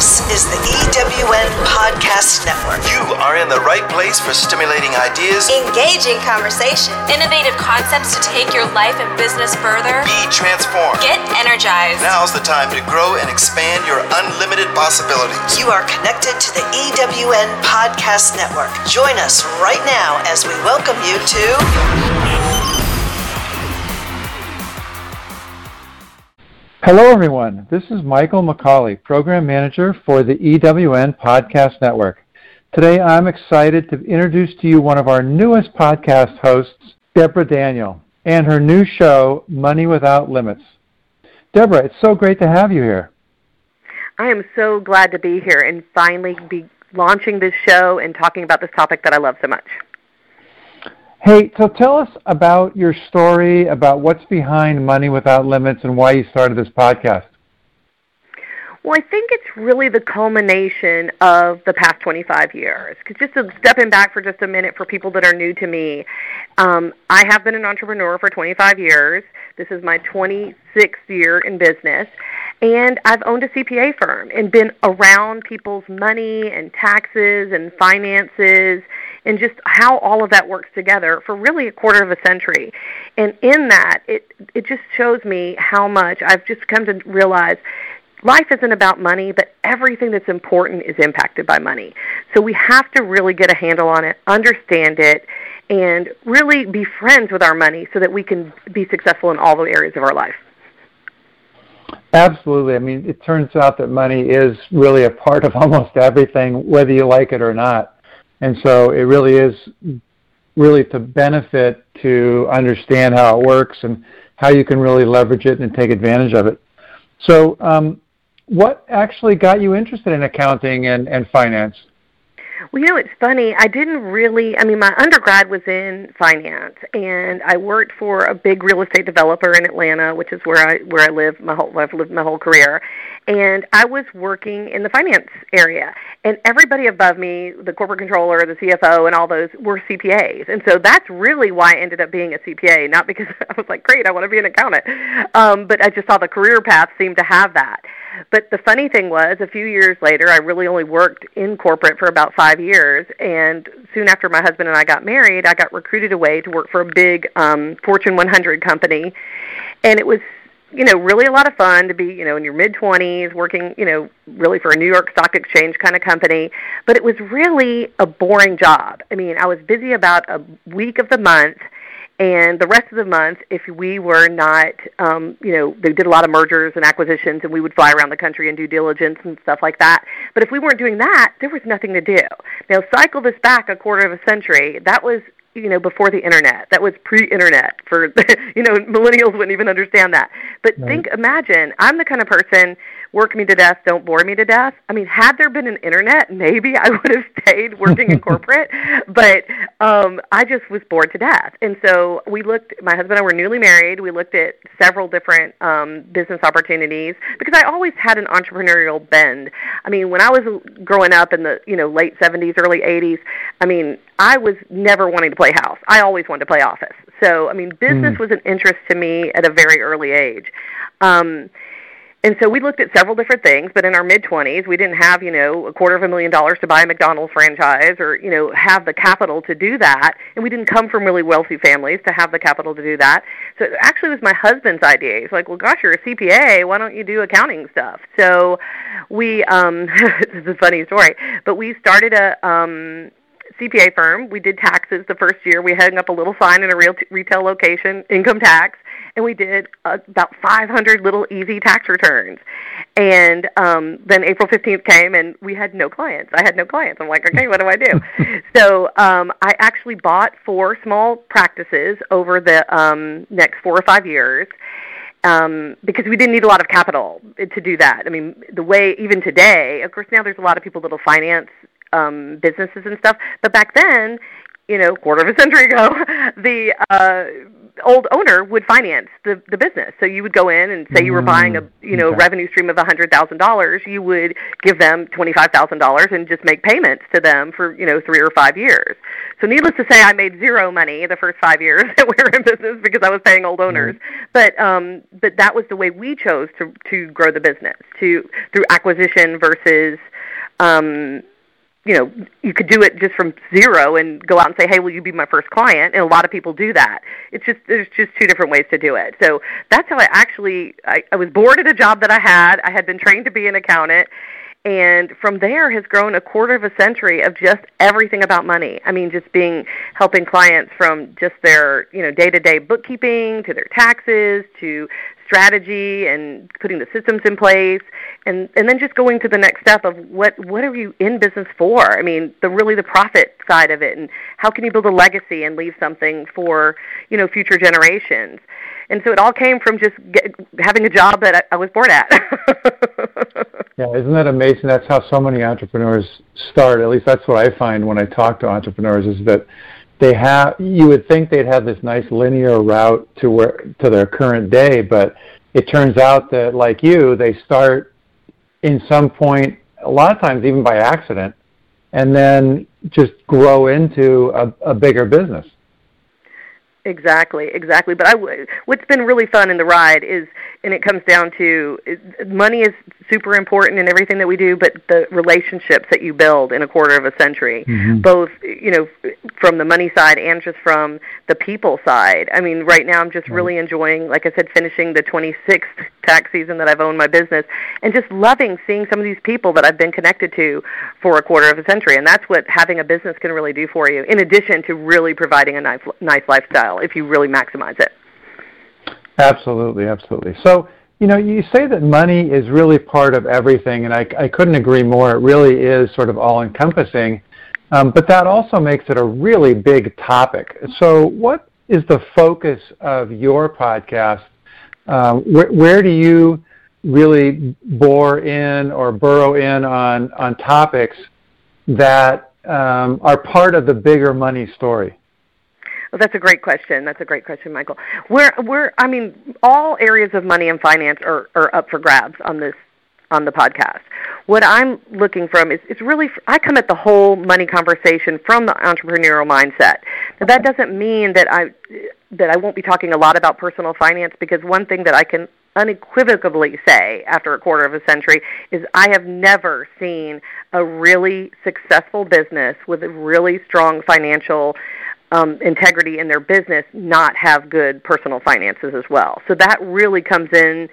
This is the EWN Podcast Network. You are in the right place for stimulating ideas, engaging conversation, innovative concepts to take your life and business further. Be transformed. Get energized. Now's the time to grow and expand your unlimited possibilities. You are connected to the EWN Podcast Network. Join us right now as we welcome you to... Hello, everyone. This is Michael McCauley, Program Manager for the EWN Podcast Network. Today, I'm excited to introduce to you one of our newest podcast hosts, Deborah Daniel, and her new show, Money Without Limits. Deborah, it's so great to have you here. I am so glad to be here and finally be launching this show and talking about this topic that I love so much. Hey, so tell us about your story, about what's behind Money Without Limits and why you started this podcast. Well, I think it's really the culmination of the past 25 years. Because just stepping back for just a minute for people that are new to me, I have been an entrepreneur for 25 years. This is my 26th year in business. And I've owned a CPA firm and been around people's money and taxes and finances and just how all of that works together for really a quarter of a century. And in that, it just shows me how much I've just come to realize life isn't about money, but everything that's important is impacted by money. So we have to really get a handle on it, understand it, and really be friends with our money so that we can be successful in all the areas of our life. Absolutely. I mean, it turns out that money is really a part of almost everything, whether you like it or not. And so it really is really to benefit to understand how it works and how you can really leverage it and take advantage of it. So what actually got you interested in accounting and finance? Well, you know, it's funny. I didn't really, my undergrad was in finance, and I worked for a big real estate developer in Atlanta, which is where I live I've lived my whole career. And I was working in the finance area, and everybody above me, the corporate controller, the CFO, and all those were CPAs. And so that's really why I ended up being a CPA, not because I was like, great, I want to be an accountant, but I just saw the career path seemed to have that. But the funny thing was, a few years later, I really only worked in corporate for about 5 years, and soon after my husband and I got married, I got recruited away to work for a big Fortune 100 company, and it was, really a lot of fun to be, in your mid-20s working, really for a New York Stock Exchange kind of company, but it was really a boring job. I was busy about a week of the month, and the rest of the month, if we were not, they did a lot of mergers and acquisitions, and we would fly around the country and do diligence and stuff like that. But if we weren't doing that, there was nothing to do. Now, cycle this back a quarter of a century. That was, before the Internet. That was pre-Internet. For, millennials wouldn't even understand that. But right. Imagine, I'm the kind of person, work me to death, don't bore me to death. Had there been an Internet, maybe I would have stayed working in corporate, but I just was bored to death. And so my husband and I were newly married. We looked at several different business opportunities because I always had an entrepreneurial bend. When I was growing up in the, late 70s, early 80s, I was never wanting to play house. I always wanted to play office. So, business was an interest to me at a very early age. And so we looked at several different things, but in our mid-20s, we didn't have, $250,000 to buy a McDonald's franchise or, have the capital to do that. And we didn't come from really wealthy families to have the capital to do that. So it actually was my husband's idea. He's like, well, gosh, you're a CPA. Why don't you do accounting stuff? So we this is a funny story, but we started a CPA firm. We did taxes the first year. We hung up a little sign in a retail location, income tax. And we did about 500 little easy tax returns. And then April 15th came, and we had no clients. I had no clients. I'm like, okay, what do I do? So I actually bought 4 small practices over the next 4 or 5 years because we didn't need a lot of capital to do that. The way even today, of course, now there's a lot of people that will finance businesses and stuff. But back then, quarter of a century ago, the old owner would finance the business. So you would go in and say you were buying a revenue stream of $100,000. You would give them $25,000 and just make payments to them for 3 or 5 years. So needless to say, I made zero money the first 5 years that we were in business because I was paying old owners. Mm-hmm. But that was the way we chose to grow the business through acquisition versus. You could do it just from zero and go out and say, hey, will you be my first client? And a lot of people do that. It's just there's just two different ways to do it. So that's how I was bored at a job that I had. I had been trained to be an accountant. And from there has grown a quarter of a century of just everything about money. I mean, just helping clients from just their day-to-day bookkeeping to their taxes to strategy and putting the systems in place, and then just going to the next step of what are you in business for? I mean, the profit side of it, and how can you build a legacy and leave something for future generations? And so it all came from just having a job that I was bored at. Yeah, isn't that amazing? That's how so many entrepreneurs start. At least that's what I find when I talk to entrepreneurs, is that you would think they'd have this nice linear route to their current day, but it turns out that, like you, they start in some point, a lot of times even by accident, and then just grow into a bigger business. Exactly. But what's been really fun in the ride is, and it comes down to, money is super important in everything that we do, but the relationships that you build in a quarter of a century, mm-hmm. both, from the money side and just from the people side. I mean, right now I'm just really enjoying, like I said, finishing the 26th tax season that I've owned my business and just loving seeing some of these people that I've been connected to for a quarter of a century. And that's what having a business can really do for you, in addition to really providing a nice lifestyle, if you really maximize it. Absolutely. So, you say that money is really part of everything, and I couldn't agree more. It really is sort of all-encompassing, but that also makes it a really big topic. So what is the focus of your podcast? Where do you really burrow in on topics that are part of the bigger money story? Well, that's a great question. Michael. All areas of money and finance are up for grabs on the podcast. What I'm looking from is really, I come at the whole money conversation from the entrepreneurial mindset. Now, that doesn't mean that I won't be talking a lot about personal finance, because one thing that I can unequivocally say after a quarter of a century is I have never seen a really successful business with a really strong financial integrity in their business not have good personal finances as well. So that really comes in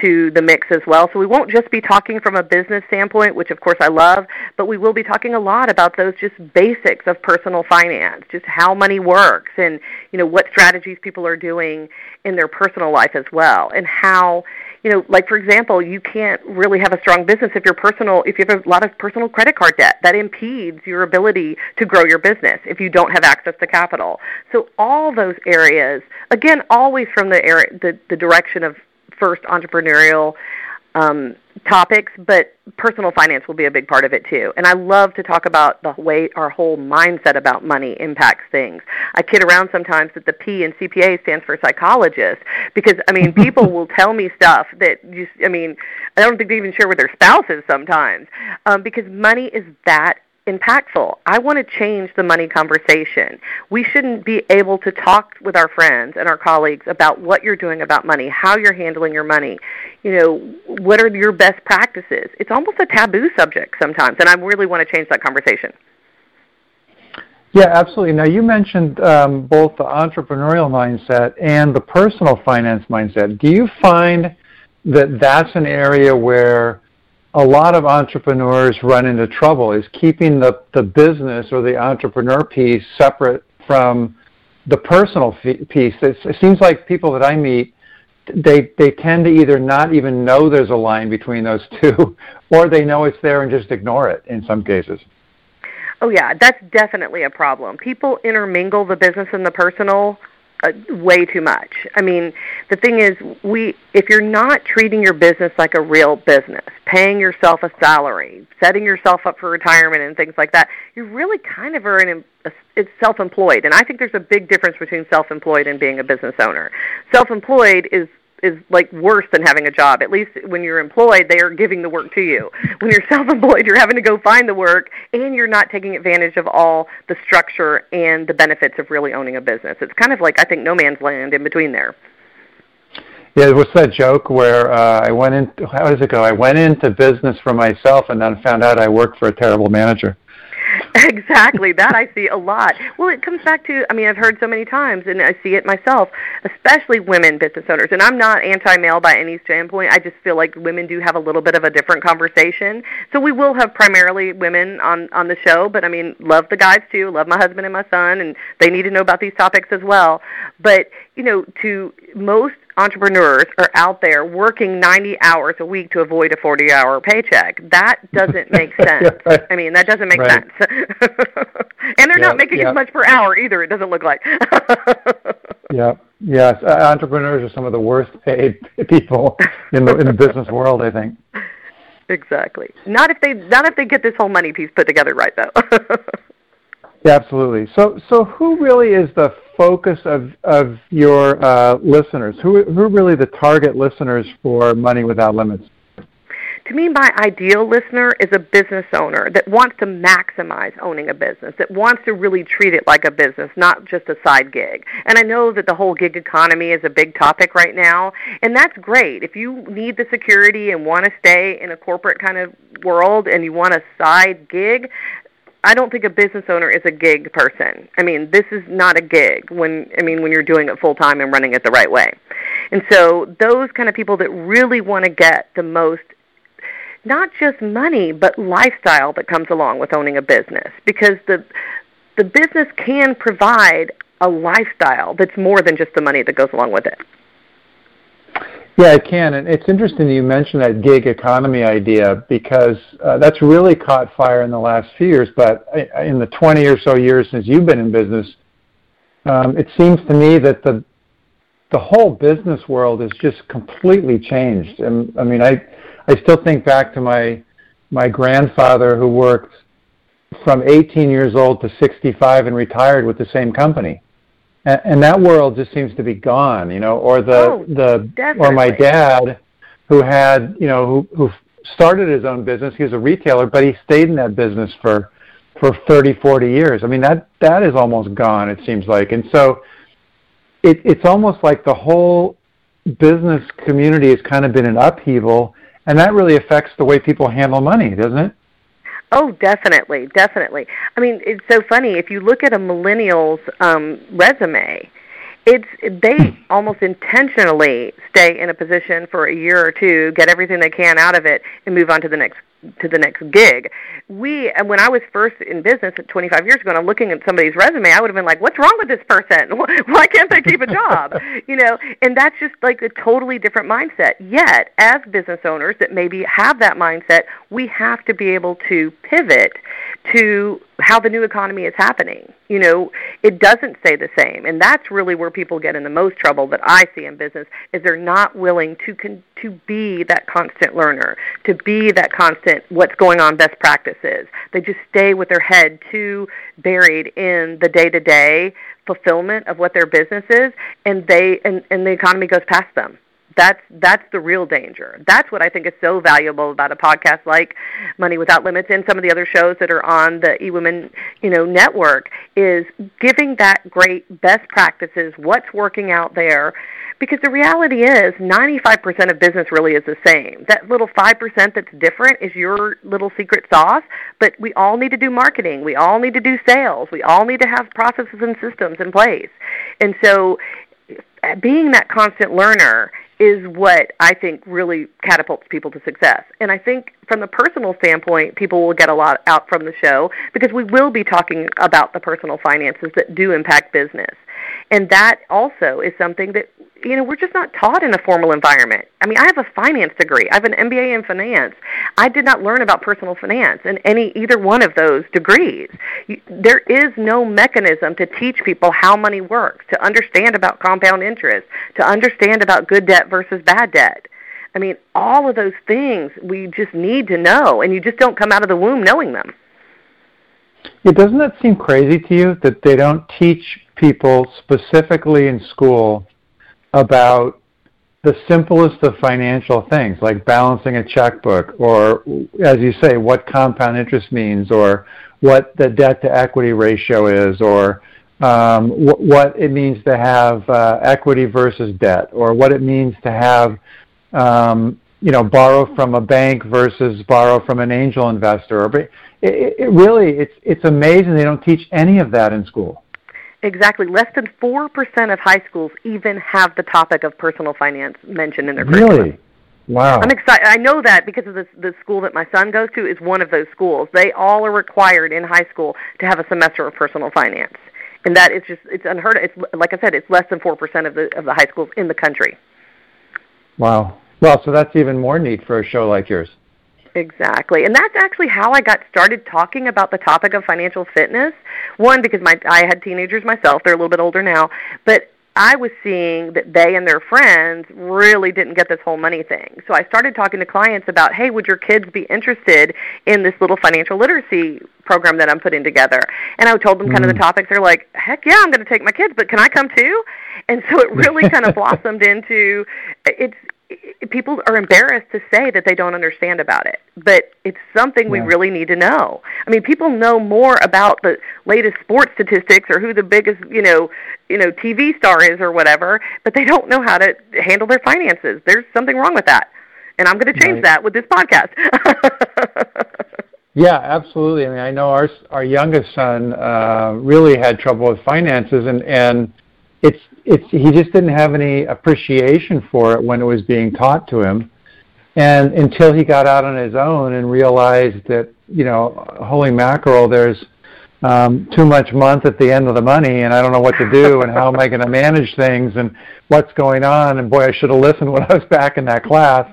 to the mix as well. So we won't just be talking from a business standpoint, which of course I love, but we will be talking a lot about those just basics of personal finance, just how money works and what strategies people are doing in their personal life as well, and how like, for example, you can't really have a strong business if you have a lot of personal credit card debt. That impedes your ability to grow your business if you don't have access to capital. So all those areas, again, always from the direction of first entrepreneurial topics, but personal finance will be a big part of it too. And I love to talk about the way our whole mindset about money impacts things. I kid around sometimes that the P in CPA stands for psychologist, because people will tell me stuff that I don't think they even share with their spouses sometimes, because money is that impactful. I want to change the money conversation. We shouldn't be able to talk with our friends and our colleagues about what you're doing about money, how you're handling your money, what are your best practices. It's almost a taboo subject sometimes, and I really want to change that conversation. Yeah, absolutely. Now, you mentioned both the entrepreneurial mindset and the personal finance mindset. Do you find that that's an area where a lot of entrepreneurs run into trouble, is keeping the business or the entrepreneur piece separate from the personal piece? It seems like people that I meet, they tend to either not even know there's a line between those two, or they know it's there and just ignore it in some cases. Oh yeah, that's definitely a problem. People intermingle the business and the personal way too much. I mean, the thing is, if you're not treating your business like a real business, paying yourself a salary, setting yourself up for retirement and things like that, you really kind of are it's self-employed. And I think there's a big difference between self-employed and being a business owner. Self-employed is like worse than having a job. At least when you're employed, they are giving the work to you. When you're self-employed, you're having to go find the work, and you're not taking advantage of all the structure and the benefits of really owning a business. It's kind of like, I think, no man's land in between there. Yeah, there was that joke where I went into business for myself and then found out I worked for a terrible manager. Exactly. That I see a lot. Well, it comes back to, I've heard so many times, and I see it myself, especially women business owners. And I'm not anti-male by any standpoint. I just feel like women do have a little bit of a different conversation. So we will have primarily women on the show, but, love the guys too, love my husband and my son, and they need to know about these topics as well. But, to most entrepreneurs are out there working 90 hours a week to avoid a 40-hour paycheck. That doesn't make sense. Yeah, right. That doesn't make sense. And they're not making as much per hour either, it doesn't look like. Entrepreneurs are some of the worst paid people in the business world, I think. Exactly. Not if they get this whole money piece put together right, though. Yeah, absolutely. So who really is the focus of your listeners? Who are really the target listeners for Money Without Limits? To me, my ideal listener is a business owner that wants to maximize owning a business, that wants to really treat it like a business, not just a side gig. And I know that the whole gig economy is a big topic right now, and that's great. If you need the security and want to stay in a corporate kind of world and you want a side gig, I don't think a business owner is a gig person. This is not a gig when you're doing it full time and running it the right way. And so those kind of people that really want to get the most, not just money, but lifestyle that comes along with owning a business, because the business can provide a lifestyle that's more than just the money that goes along with it. Yeah, it can. And it's interesting you mentioned that gig economy idea, because that's really caught fire in the last few years. But in the 20 or so years since you've been in business, it seems to me that the whole business world has just completely changed. And I still think back to my grandfather, who worked from 18 years old to 65 and retired with the same company. And that world just seems to be gone, or or my dad, who had, who started his own business. He was a retailer, but he stayed in that business for 30, 40 years. That is almost gone, it seems like. And so it's almost like the whole business community has kind of been an upheaval, and that really affects the way people handle money, doesn't it? Oh, definitely, definitely. It's so funny. If you look at a millennial's resume, they almost intentionally stay in a position for a year or two, get everything they can out of it, and move on to the next gig. When I was first in business 25 years ago, and I'm looking at somebody's resume, I would have been like, "What's wrong with this person? Why can't they keep a job?" And that's just like a totally different mindset. Yet, as business owners that maybe have that mindset, we have to be able to pivot to how the new economy is happening. It doesn't stay the same, and that's really where people get in the most trouble that I see in business, is they're not willing to be that constant learner, to be that constant what's going on best practices. They just stay with their head too buried in the day-to-day fulfillment of what their business is, and the economy goes past them. That's the real danger. That's what I think is so valuable about a podcast like Money Without Limits and some of the other shows that are on the eWomen network, is giving that great best practices, what's working out there, because the reality is 95% of business really is the same. That little 5% that's different is your little secret sauce, but we all need to do marketing. We all need to do sales. We all need to have processes and systems in place. And so being that constant learner is what I think really catapults people to success. And I think from the personal standpoint, people will get a lot out from the show, because we will be talking about the personal finances that do impact business. And that also is something that, you know, we're just not taught in a formal environment. I mean, I have a finance degree. I have an MBA in finance. I did not learn about personal finance in either one of those degrees. There is no mechanism to teach people how money works, to understand about compound interest, to understand about good debt versus bad debt. I mean, all of those things we just need to know, and you just don't come out of the womb knowing them. Yeah, doesn't that seem crazy to you that they don't teach people specifically in school about the simplest of financial things, like balancing a checkbook, or, as you say, what compound interest means, or what the debt-to-equity ratio is, or what it means to have equity versus debt, or what it means to have borrow from a bank versus borrow from an angel investor. But it's amazing they don't teach any of that in school. Exactly. Less than 4% of high schools even have the topic of personal finance mentioned in their curriculum. Really? Wow. I'm excited. I know that because of the school that my son goes to is one of those schools. They all are required in high school to have a semester of personal finance. And that is just, it's unheard of. It's, like I said, it's less than 4% of the high schools in the country. Wow. Well, so that's even more need for a show like yours. Exactly. And that's actually how I got started talking about the topic of financial fitness. One, because I had teenagers myself. They're a little bit older now. But I was seeing that they and their friends really didn't get this whole money thing. So I started talking to clients about, hey, would your kids be interested in this little financial literacy program that I'm putting together? And I told them kind of the topics. They're like, heck yeah, I'm going to take my kids, but can I come too? And so it really kind of blossomed into people are embarrassed to say that they don't understand about it, but it's something we really need to know. I mean, people know more about the latest sports statistics or who the biggest, you know, TV star is or whatever, but they don't know how to handle their finances. There's something wrong with that, and I'm going to change that with this podcast. Yeah, absolutely. I mean, I know our youngest son really had trouble with finances, and he just didn't have any appreciation for it when it was being taught to him, and until he got out on his own and realized that, you know, holy mackerel, there's too much month at the end of the money, and I don't know what to do, and how am I going to manage things, and what's going on, and boy, I should have listened when I was back in that class.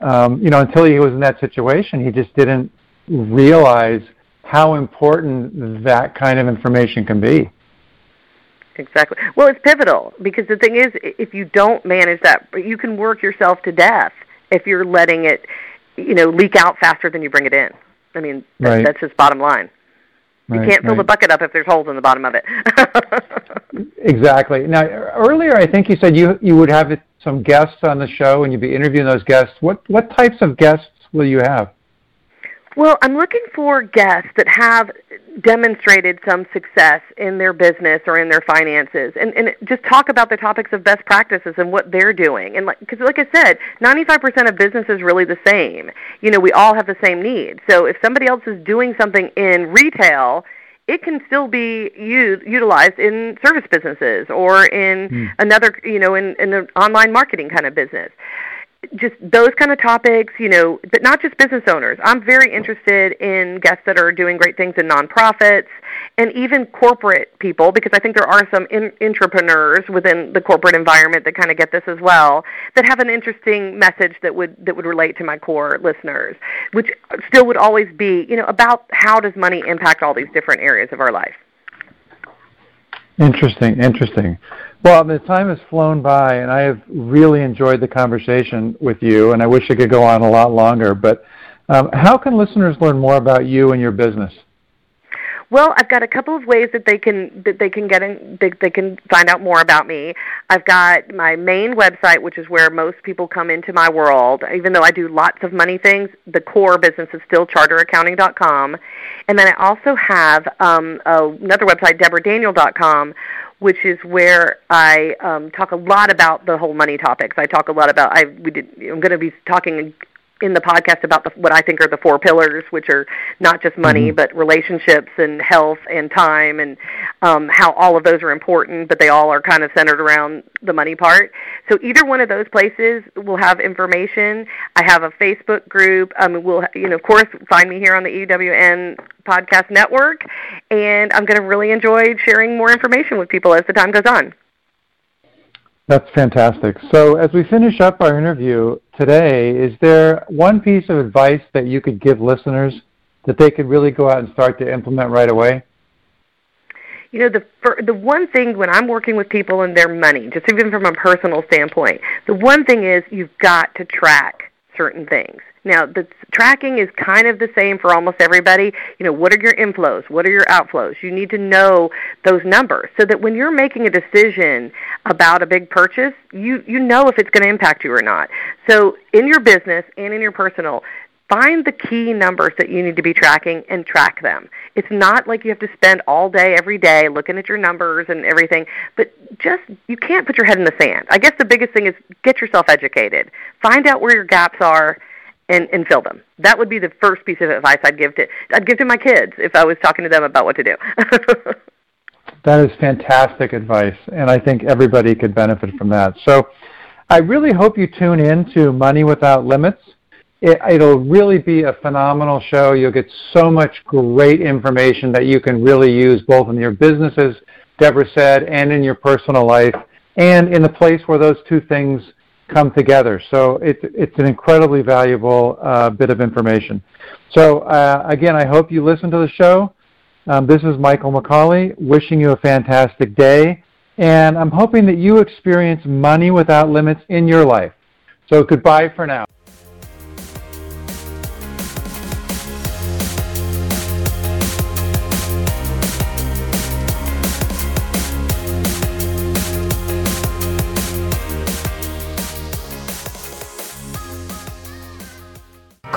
Until he was in that situation, he just didn't realize how important that kind of information can be. Exactly. Well, it's pivotal, because the thing is, if you don't manage that, you can work yourself to death if you're letting it, leak out faster than you bring it in. I mean, that's just bottom line. You can't fill the bucket up if there's holes in the bottom of it. Exactly. Now, earlier I think you said you would have some guests on the show, and you'd be interviewing those guests. What types of guests will you have? Well, I'm looking for guests that have demonstrated some success in their business or in their finances, and just talk about the topics of best practices and what they're doing. And because I said, 95% of business is really the same. We all have the same needs. So if somebody else is doing something in retail, it can still be utilized in service businesses or in another, in an online marketing kind of business. Just those kind of topics, but not just business owners. I'm very interested in guests that are doing great things in nonprofits and even corporate people, because I think there are some entrepreneurs within the corporate environment that kind of get this as well, that have an interesting message that would relate to my core listeners, which still would always be, about how does money impact all these different areas of our life. Interesting. Well, the time has flown by, and I have really enjoyed the conversation with you, and I wish it could go on a lot longer. But how can listeners learn more about you and your business? Well, I've got a couple of ways that they can find out more about me. I've got my main website, which is where most people come into my world. Even though I do lots of money things, the core business is still charteraccounting.com. And then I also have another website, deborahdaniel.com, which is where I talk a lot about the whole money topics. I talk a lot about I'm going to be talking in the podcast about what I think are the 4 pillars, which are not just money, but relationships and health and time, and how all of those are important, but they all are kind of centered around the money part. So either one of those places will have information. I have a Facebook group. We'll, of course, find me here on the EWN Podcast Network, and I'm going to really enjoy sharing more information with people as the time goes on. That's fantastic. So as we finish up our interview today, is there one piece of advice that you could give listeners that they could really go out and start to implement right away? You know, the one thing when I'm working with people and their money, just even from a personal standpoint, the one thing is you've got to track certain things. Now, the tracking is kind of the same for almost everybody. You know, what are your inflows? What are your outflows? You need to know those numbers so that when you're making a decision about a big purchase, you know if it's going to impact you or not. So in your business and in your personal, find the key numbers that you need to be tracking and track them. It's not like you have to spend all day, every day, looking at your numbers and everything, but just you can't put your head in the sand. I guess the biggest thing is get yourself educated. Find out where your gaps are and fill them. That would be the first piece of advice I'd give to my kids if I was talking to them about what to do. That is fantastic advice, and I think everybody could benefit from that. So I really hope you tune in to Money Without Limits. It'll really be a phenomenal show. You'll get so much great information that you can really use both in your businesses, Deborah said, and in your personal life, and in the place where those two things come together. So it's an incredibly valuable bit of information. So again, I hope you listen to the show. This is Michael McCauley wishing you a fantastic day, and I'm hoping that you experience Money Without Limits in your life. So goodbye for now.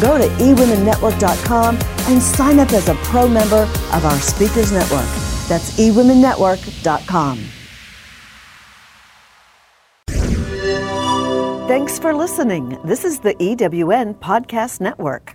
go to eWomenNetwork.com and sign up as a pro member of our Speakers Network. That's eWomenNetwork.com. Thanks for listening. This is the EWN Podcast Network.